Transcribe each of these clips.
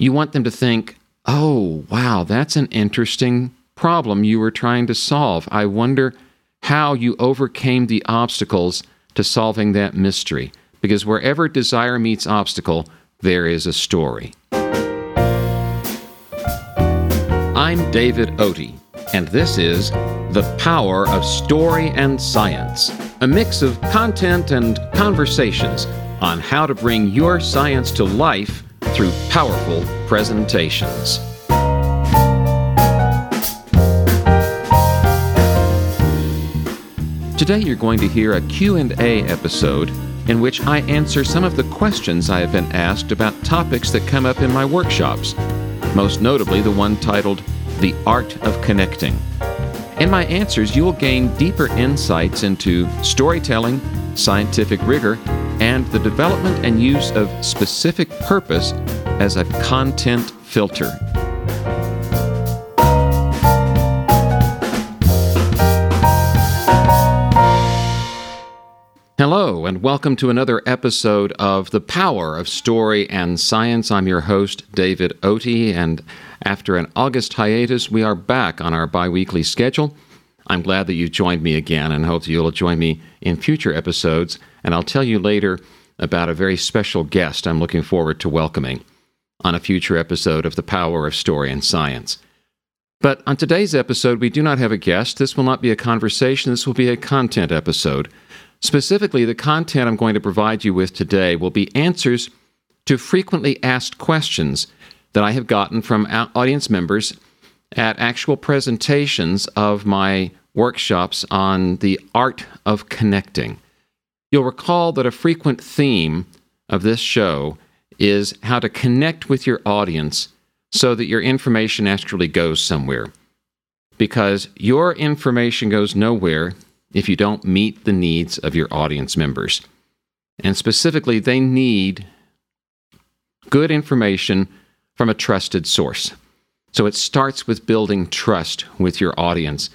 You want them to think, oh, wow, that's an interesting problem you were trying to solve. I wonder how you overcame the obstacles to solving that mystery. Because wherever desire meets obstacle, there is a story. I'm David Otey, and this is The Power of Story and Science, a mix of content and conversations on how to bring your science to life through powerful presentations. Today you're going to hear a Q&A episode in which I answer some of the questions I have been asked about topics that come up in my workshops, most notably the one titled The Art of Connecting. In my answers, you will gain deeper insights into storytelling, scientific rigor, and the development and use of specific purpose as a content filter. Hello, and welcome to another episode of The Power of Story and Science. I'm your host, David Otey, and after an August hiatus, we are back on our bi-weekly schedule. I'm glad that you joined me again and hope that you'll join me in future episodes, and I'll tell you later about a very special guest I'm looking forward to welcoming on a future episode of The Power of Story and Science. But on today's episode, we do not have a guest. This will not be a conversation. This will be a content episode. Specifically, the content I'm going to provide you with today will be answers to frequently asked questions that I have gotten from audience members at actual presentations of my workshops on the art of connecting. You'll recall that a frequent theme of this show is how to connect with your audience so that your information actually goes somewhere. Because your information goes nowhere if you don't meet the needs of your audience members. And specifically, they need good information from a trusted source. So it starts with building trust with your audience.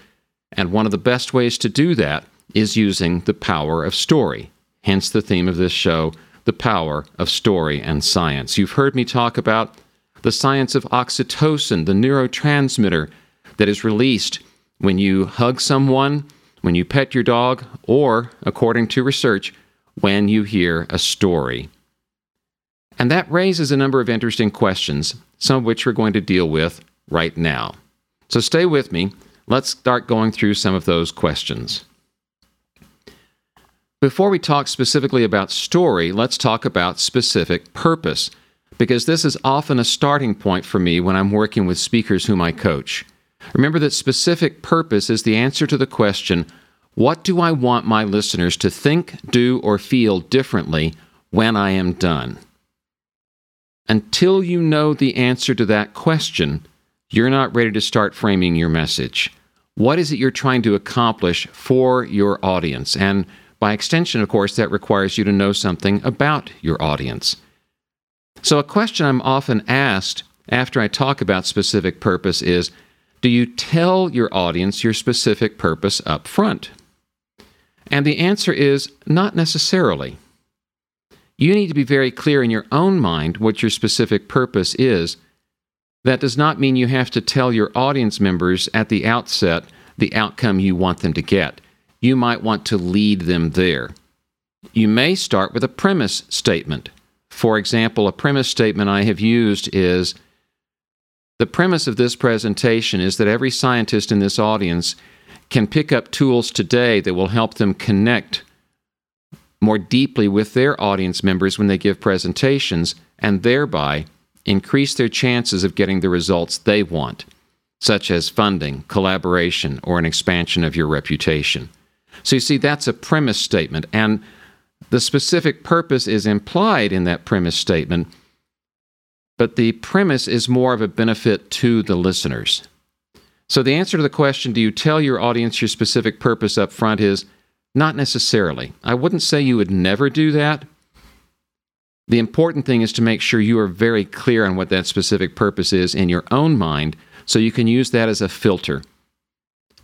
And one of the best ways to do that is using the power of story. Hence the theme of this show, The Power of Story and Science. You've heard me talk about the science of oxytocin, the neurotransmitter that is released when you hug someone, when you pet your dog, or, according to research, when you hear a story. And that raises a number of interesting questions, some of which we're going to deal with right now. So stay with me. Let's start going through some of those questions. Before we talk specifically about story, let's talk about specific purpose, because this is often a starting point for me when I'm working with speakers whom I coach. Remember that specific purpose is the answer to the question, what do I want my listeners to think, do, or feel differently when I am done? Until you know the answer to that question, you're not ready to start framing your message. What is it you're trying to accomplish for your audience? And by extension, of course, that requires you to know something about your audience. So a question I'm often asked after I talk about specific purpose is, do you tell your audience your specific purpose up front? And the answer is not necessarily. You need to be very clear in your own mind what your specific purpose is. That does not mean you have to tell your audience members at the outset the outcome you want them to get. You might want to lead them there. You may start with a premise statement. For example, a premise statement I have used is, the premise of this presentation is that every scientist in this audience can pick up tools today that will help them connect more deeply with their audience members when they give presentations and thereby increase their chances of getting the results they want, such as funding, collaboration, or an expansion of your reputation. So you see, that's a premise statement, and the specific purpose is implied in that premise statement, but the premise is more of a benefit to the listeners. So the answer to the question, do you tell your audience your specific purpose up front, is not necessarily. I wouldn't say you would never do that. The important thing is to make sure you are very clear on what that specific purpose is in your own mind, so you can use that as a filter.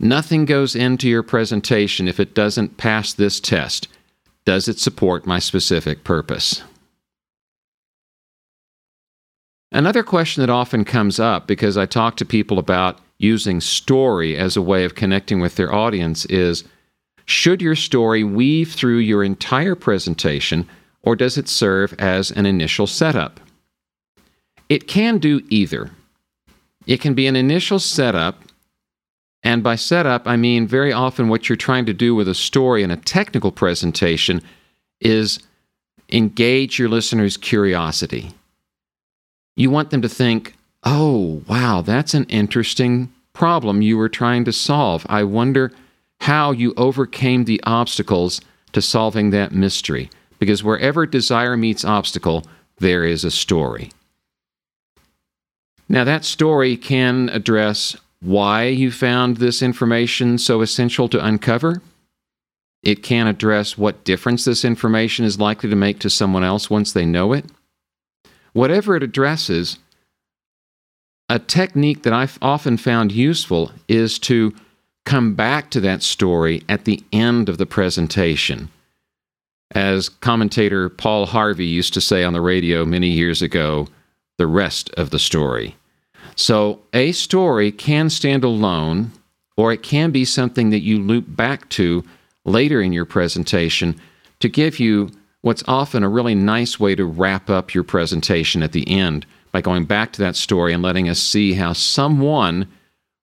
Nothing goes into your presentation if it doesn't pass this test. Does it support my specific purpose? Another question that often comes up, because I talk to people about using story as a way of connecting with their audience, is, should your story weave through your entire presentation, or does it serve as an initial setup? It can do either. It can be an initial setup, and by setup, I mean very often what you're trying to do with a story in a technical presentation is engage your listener's curiosity. You want them to think, oh, wow, that's an interesting problem you were trying to solve. I wonder how you overcame the obstacles to solving that mystery. Because wherever desire meets obstacle, there is a story. Now, that story can address why you found this information so essential to uncover. It can address what difference this information is likely to make to someone else once they know it. Whatever it addresses, a technique that I've often found useful is to come back to that story at the end of the presentation. As commentator Paul Harvey used to say on the radio many years ago, the rest of the story. So a story can stand alone, or it can be something that you loop back to later in your presentation to give you what's often a really nice way to wrap up your presentation at the end by going back to that story and letting us see how someone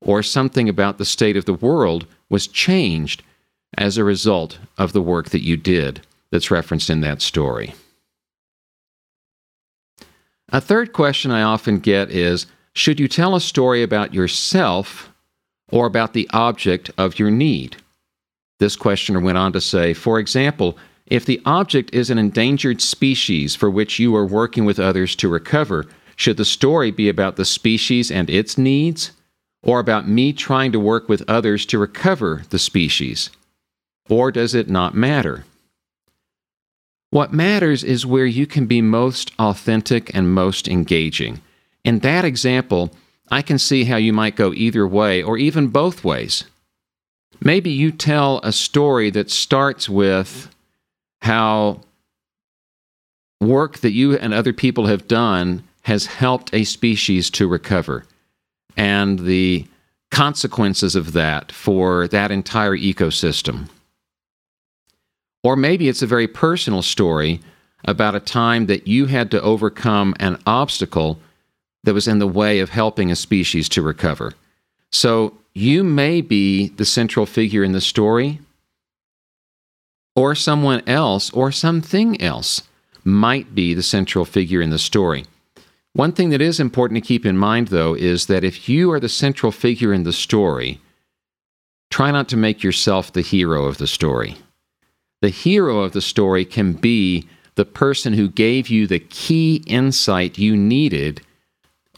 or something about the state of the world was changed as a result of the work that you did that's referenced in that story. A third question I often get is, should you tell a story about yourself or about the object of your need? This questioner went on to say, for example, if the object is an endangered species for which you are working with others to recover, should the story be about the species and its needs, or about me trying to work with others to recover the species? Or does it not matter? What matters is where you can be most authentic and most engaging. In that example, I can see how you might go either way or even both ways. Maybe you tell a story that starts with how work that you and other people have done has helped a species to recover, and the consequences of that for that entire ecosystem. Or maybe it's a very personal story about a time that you had to overcome an obstacle that was in the way of helping a species to recover. So you may be the central figure in the story, or someone else or something else might be the central figure in the story. One thing that is important to keep in mind, though, is that if you are the central figure in the story, try not to make yourself the hero of the story. The hero of the story can be the person who gave you the key insight you needed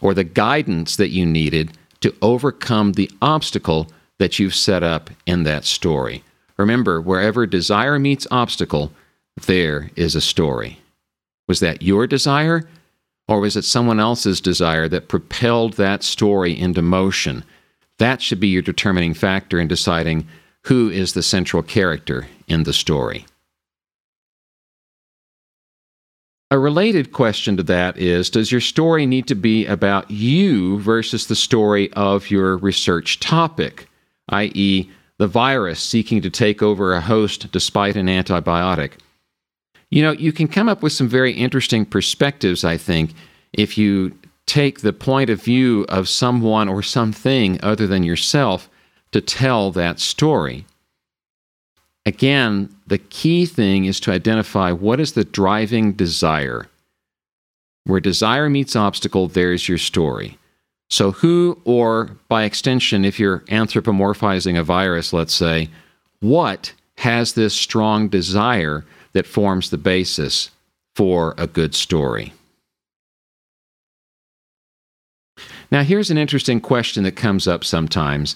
or the guidance that you needed to overcome the obstacle that you've set up in that story. Remember, wherever desire meets obstacle, there is a story. Was that your desire, or was it someone else's desire that propelled that story into motion? That should be your determining factor in deciding who is the central character in the story. A related question to that is, does your story need to be about you versus the story of your research topic, i.e., the virus seeking to take over a host despite an antibiotic? You know, you can come up with some very interesting perspectives, I think, if you take the point of view of someone or something other than yourself to tell that story. Again, the key thing is to identify what is the driving desire. Where desire meets obstacle, there's your story. So who, or by extension, if you're anthropomorphizing a virus, let's say, what has this strong desire that forms the basis for a good story? Now, here's an interesting question that comes up sometimes.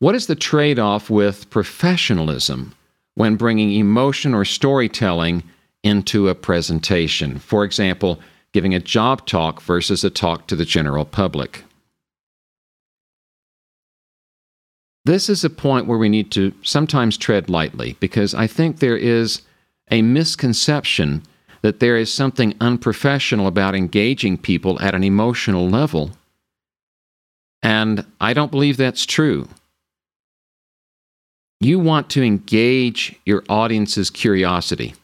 What is the trade-off with professionalism when bringing emotion or storytelling into a presentation? For example, giving a job talk versus a talk to the general public. This is a point where we need to sometimes tread lightly, because I think there is a misconception that there is something unprofessional about engaging people at an emotional level. And I don't believe that's true. You want to engage your audience's curiosity.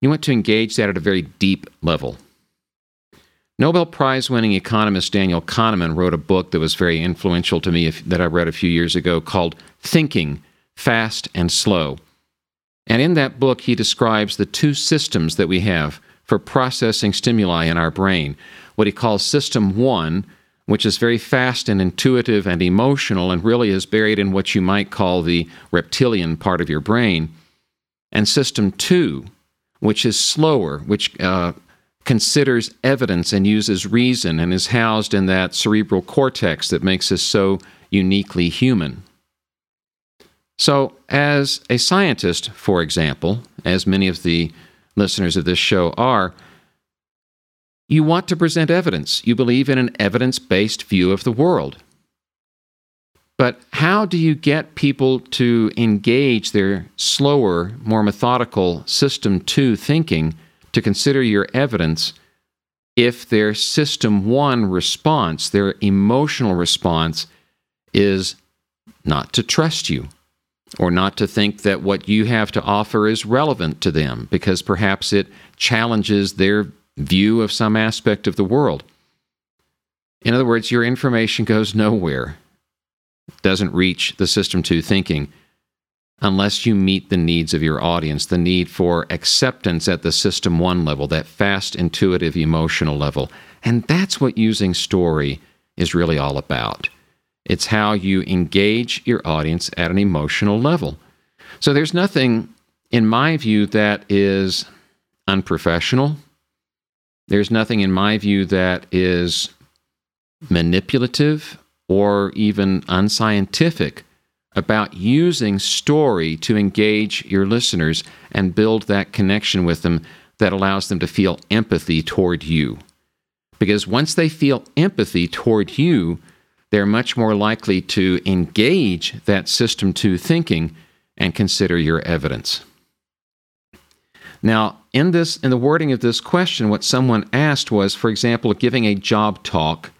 You want to engage that at a very deep level. Nobel Prize-winning economist Daniel Kahneman wrote a book that was very influential to me that I read a few years ago called Thinking Fast and Slow. And in that book, he describes the two systems that we have for processing stimuli in our brain. What he calls System 1, which is very fast and intuitive and emotional and really is buried in what you might call the reptilian part of your brain, and System 2, which is slower, which considers evidence and uses reason and is housed in that cerebral cortex that makes us so uniquely human. So, as a scientist, for example, as many of the listeners of this show are, you want to present evidence. You believe in an evidence-based view of the world. But how do you get people to engage their slower, more methodical System 2 thinking to consider your evidence if their System 1 response, their emotional response, is not to trust you, or not to think that what you have to offer is relevant to them, because perhaps it challenges their view of some aspect of the world? In other words, your information goes nowhere. It doesn't reach the System 2 thinking unless you meet the needs of your audience, the need for acceptance at the System 1 level, that fast, intuitive, emotional level. And that's what using story is really all about. It's how you engage your audience at an emotional level. So there's nothing, in my view, that is unprofessional. There's nothing, in my view, that is manipulative or even unscientific about using story to engage your listeners and build that connection with them that allows them to feel empathy toward you. Because once they feel empathy toward you, they're much more likely to engage that System 2 thinking and consider your evidence. Now, in the wording of this question, what someone asked was, for example, giving a job talk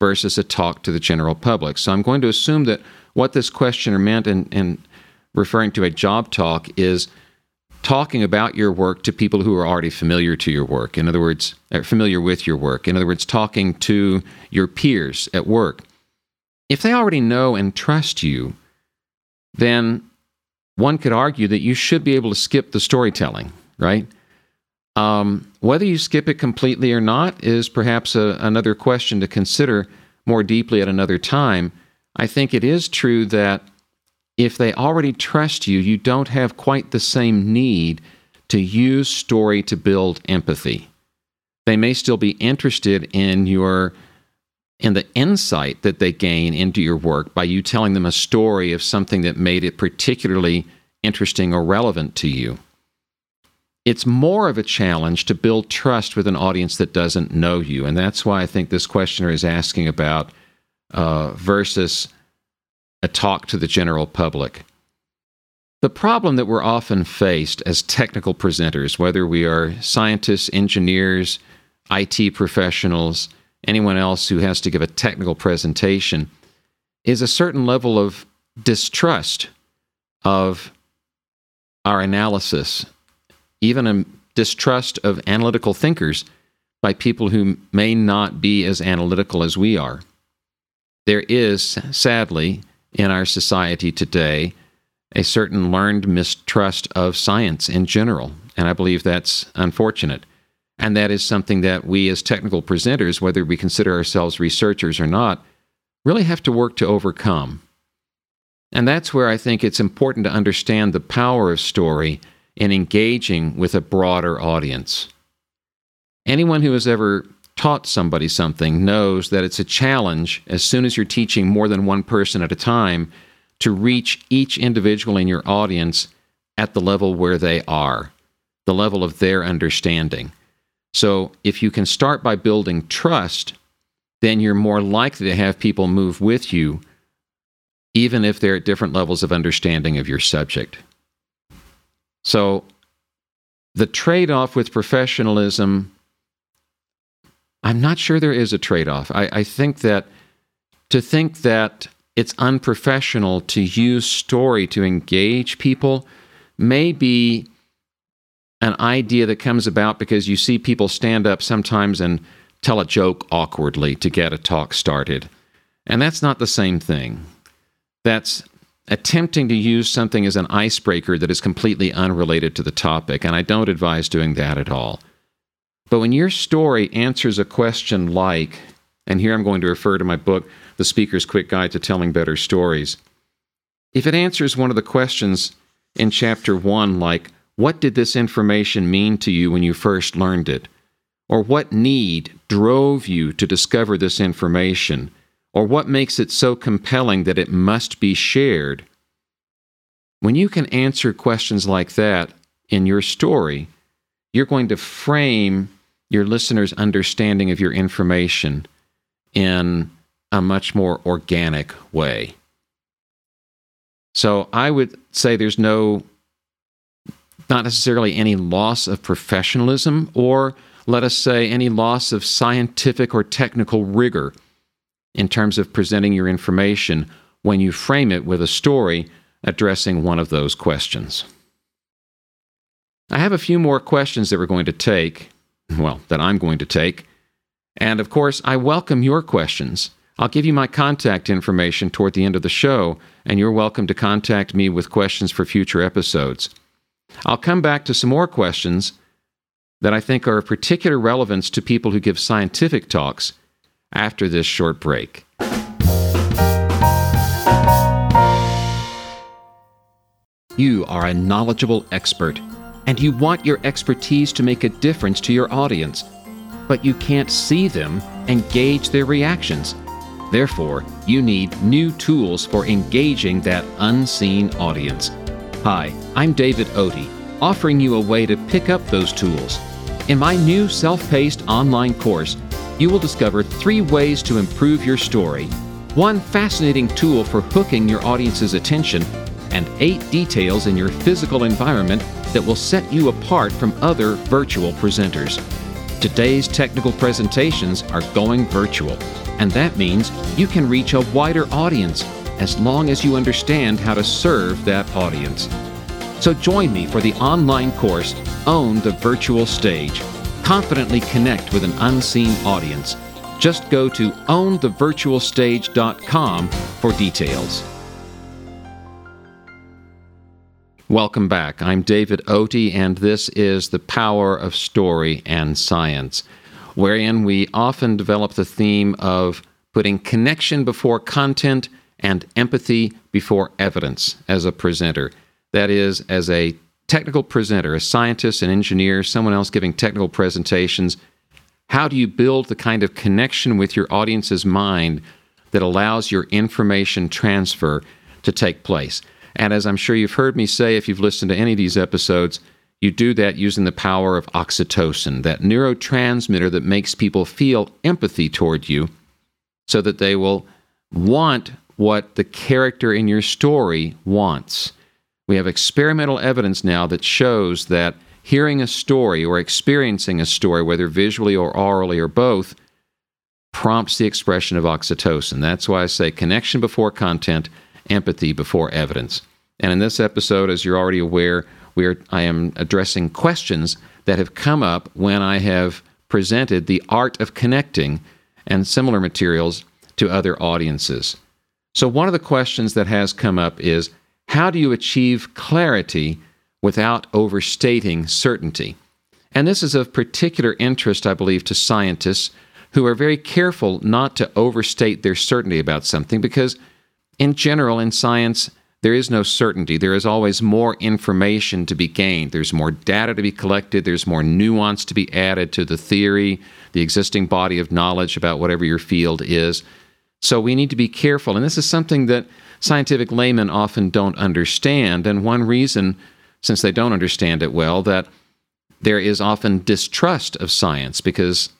versus a talk to the general public. So I'm going to assume that what this questioner meant in referring to a job talk is talking about your work to people who are already familiar to your work. In other words, familiar with your work. In other words, talking to your peers at work. If they already know and trust you, then one could argue that you should be able to skip the storytelling, right? Whether you skip it completely or not is perhaps another question to consider more deeply at another time. I think it is true that if they already trust you, you don't have quite the same need to use story to build empathy. They may still be interested in your and the insight that they gain into your work by you telling them a story of something that made it particularly interesting or relevant to you. It's more of a challenge to build trust with an audience that doesn't know you, and that's why I think this questioner is asking about versus a talk to the general public. The problem that we're often faced as technical presenters, whether we are scientists, engineers, IT professionals, anyone else who has to give a technical presentation, is a certain level of distrust of our analysis, even a distrust of analytical thinkers by people who may not be as analytical as we are. There is, sadly, in our society today, a certain learned mistrust of science in general, and I believe that's unfortunate. And that is something that we as technical presenters, whether we consider ourselves researchers or not, really have to work to overcome. And that's where I think it's important to understand the power of story in engaging with a broader audience. Anyone who has ever taught somebody something knows that it's a challenge, as soon as you're teaching more than one person at a time, to reach each individual in your audience at the level where they are, the level of their understanding. So if you can start by building trust, then you're more likely to have people move with you, even if they're at different levels of understanding of your subject. So The trade-off with professionalism, I'm not sure there is a trade-off. I think that to think that it's unprofessional to use story to engage people may be an idea that comes about because you see people stand up sometimes and tell a joke awkwardly to get a talk started. And that's not the same thing. That's attempting to use something as an icebreaker that is completely unrelated to the topic, and I don't advise doing that at all. But when your story answers a question like, and here I'm going to refer to my book, The Speaker's Quick Guide to Telling Better Stories, if it answers one of the questions in Chapter 1 like, what did this information mean to you when you first learned it? Or what need drove you to discover this information? Or what makes it so compelling that it must be shared? When you can answer questions like that in your story, you're going to frame your listener's understanding of your information in a much more organic way. So I would say there's not necessarily any loss of professionalism, or let us say any loss of scientific or technical rigor in terms of presenting your information when you frame it with a story addressing one of those questions. I have a few more questions that I'm going to take. And of course, I welcome your questions. I'll give you my contact information toward the end of the show, and you're welcome to contact me with questions for future episodes. I'll come back to some more questions that I think are of particular relevance to people who give scientific talks after this short break. You are a knowledgeable expert, and you want your expertise to make a difference to your audience, but you can't see them and gauge their reactions. Therefore, you need new tools for engaging that unseen audience. Hi, I'm David Otey, offering you a way to pick up those tools. In my new self-paced online course, you will discover 3 ways to improve your story, 1 fascinating tool for hooking your audience's attention, and 8 details in your physical environment that will set you apart from other virtual presenters. Today's technical presentations are going virtual, and that means you can reach a wider audience as long as you understand how to serve that audience. So join me for the online course, Own the Virtual Stage. Confidently connect with an unseen audience. Just go to ownthevirtualstage.com for details. Welcome back. I'm David Otey, and this is The Power of Story and Science, wherein we often develop the theme of putting connection before content and empathy before evidence as a presenter. That is, as a technical presenter, a scientist, an engineer, someone else giving technical presentations. How do you build the kind of connection with your audience's mind that allows your information transfer to take place? And as I'm sure you've heard me say, if you've listened to any of these episodes, you do that using the power of oxytocin, that neurotransmitter that makes people feel empathy toward you so that they will want what the character in your story wants. We have experimental evidence now that shows that hearing a story or experiencing a story, whether visually or orally or both, prompts the expression of oxytocin. That's why I say connection before content, empathy before evidence. And in this episode, as you're already aware, I am addressing questions that have come up when I have presented The Art of Connecting and similar materials to other audiences. So one of the questions that has come up is, how do you achieve clarity without overstating certainty? And this is of particular interest, I believe, to scientists who are very careful not to overstate their certainty about something, because in general, in science, there is no certainty. There is always more information to be gained. There's more data to be collected. There's more nuance to be added to the theory, the existing body of knowledge about whatever your field is. So we need to be careful. And this is something that scientific laymen often don't understand, and one reason, since they don't understand it well, that there is often distrust of science, because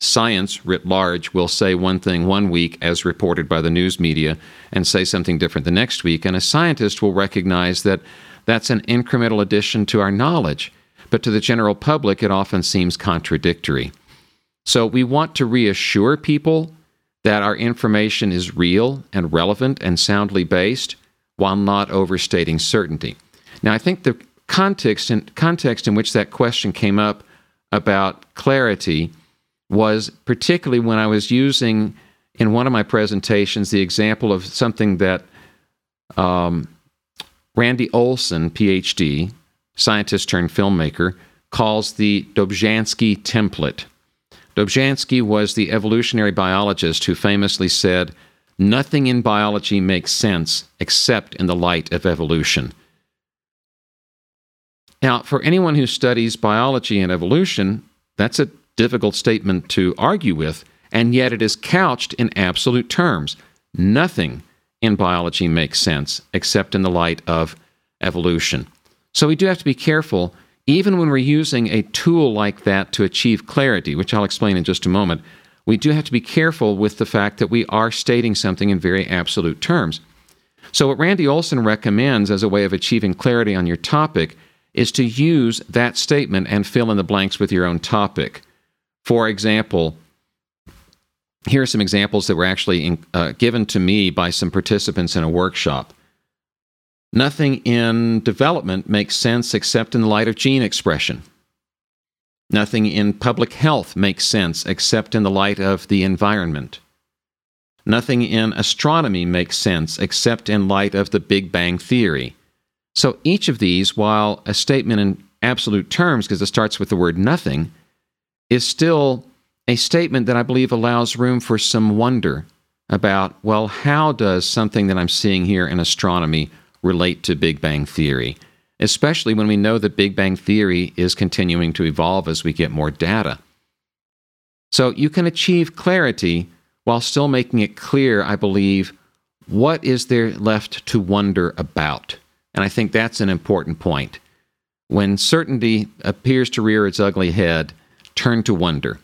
science writ large will say one thing one week as reported by the news media and say something different the next week, and a scientist will recognize that that's an incremental addition to our knowledge. but to the general public, it often seems contradictory. So we want to reassure people that our information is real and relevant and soundly based while not overstating certainty. Now, I think the context in which that question came up about clarity was particularly when I was using in one of my presentations the example of something that Randy Olson, PhD, scientist turned filmmaker, calls the Dobzhansky template. Dobzhansky was the evolutionary biologist who famously said, "Nothing in biology makes sense except in the light of evolution." Now, for anyone who studies biology and evolution, that's a difficult statement to argue with, and yet it is couched in absolute terms. Nothing in biology makes sense except in the light of evolution. So we do have to be careful, even when we're using a tool like that to achieve clarity, which I'll explain in just a moment. We do have to be careful with the fact that we are stating something in very absolute terms. So what Randy Olson recommends as a way of achieving clarity on your topic is to use that statement and fill in the blanks with your own topic. For example, here are some examples that were actually given to me by some participants in a workshop. Nothing in development makes sense except in the light of gene expression. Nothing in public health makes sense except in the light of the environment. Nothing in astronomy makes sense except in light of the Big Bang Theory. So each of these, while a statement in absolute terms, because it starts with the word nothing, is still a statement that I believe allows room for some wonder about, well, how does something that I'm seeing here in astronomy relate to Big Bang Theory? Especially when we know that Big Bang Theory is continuing to evolve as we get more data. So you can achieve clarity while still making it clear, I believe, what is there left to wonder about. And I think that's an important point. When certainty appears to rear its ugly head, turn to wonder.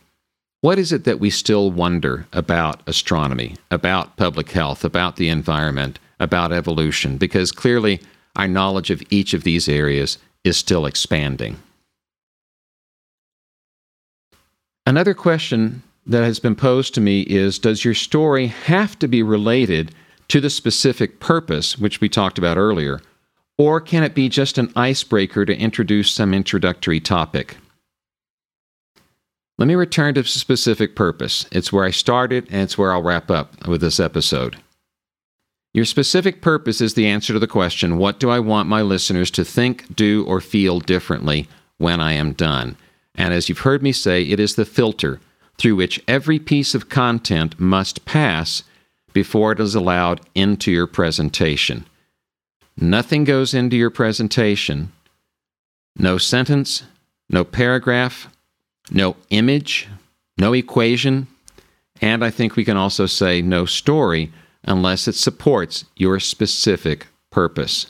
What is it that we still wonder about astronomy, about public health, about the environment, about evolution? Because clearly, our knowledge of each of these areas is still expanding. Another question that has been posed to me is, does your story have to be related to the specific purpose, which we talked about earlier, or can it be just an icebreaker to introduce some introductory topic? Let me return to specific purpose. It's where I started, and it's where I'll wrap up with this episode. Your specific purpose is the answer to the question, what do I want my listeners to think, do, or feel differently when I am done? And as you've heard me say, it is the filter through which every piece of content must pass before it is allowed into your presentation. Nothing goes into your presentation. No sentence, no paragraph, no image, no equation, and I think we can also say no story, unless it supports your specific purpose.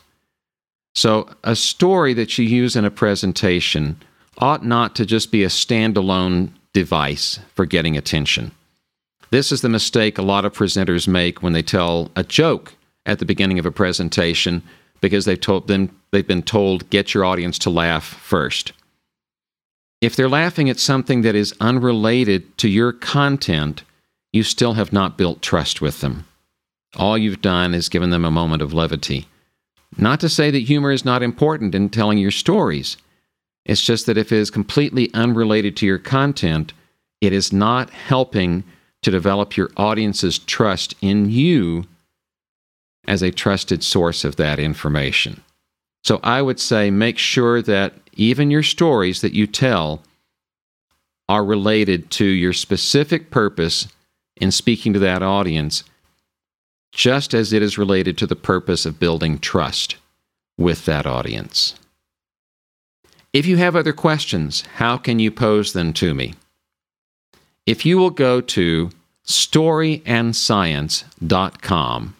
So a story that you use in a presentation ought not to just be a standalone device for getting attention. This is the mistake a lot of presenters make when they tell a joke at the beginning of a presentation because they've been told, get your audience to laugh first. If they're laughing at something that is unrelated to your content, you still have not built trust with them. All you've done is given them a moment of levity. Not to say that humor is not important in telling your stories. It's just that if it is completely unrelated to your content, it is not helping to develop your audience's trust in you as a trusted source of that information. So I would say make sure that even your stories that you tell are related to your specific purpose in speaking to that audience, just as it is related to the purpose of building trust with that audience. If you have other questions, how can you pose them to me? If you will go to storyandscience.com,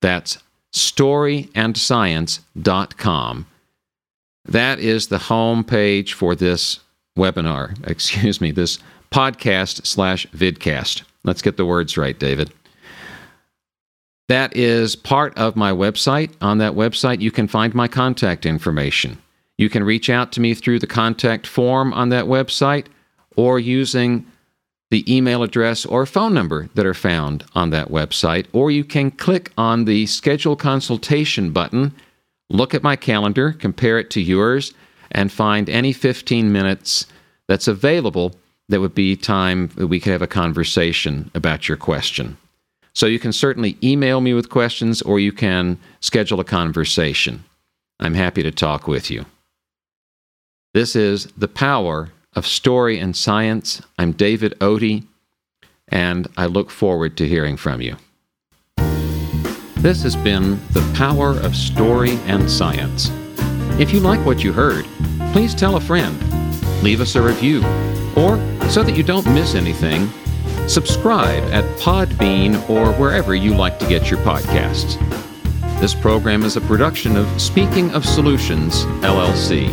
that's storyandscience.com, that is the home page for this webinar, this podcast/vidcast. Let's get the words right, David. That is part of my website. On that website, you can find my contact information. You can reach out to me through the contact form on that website or using the email address or phone number that are found on that website, or you can click on the Schedule Consultation button, look at my calendar, compare it to yours, and find any 15 minutes that's available that would be time that we could have a conversation about your question. So you can certainly email me with questions, or you can schedule a conversation. I'm happy to talk with you. This is The Power of Story and Science. I'm David Otey, and I look forward to hearing from you. This has been The Power of Story and Science. If you like what you heard, please tell a friend, leave us a review, or so that you don't miss anything, subscribe at Podbean or wherever you like to get your podcasts. This program is a production of Speaking of Solutions, LLC.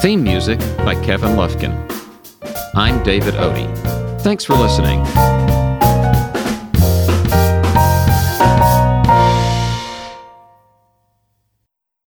Theme music by Kevin Lufkin. I'm David Otey. Thanks for listening.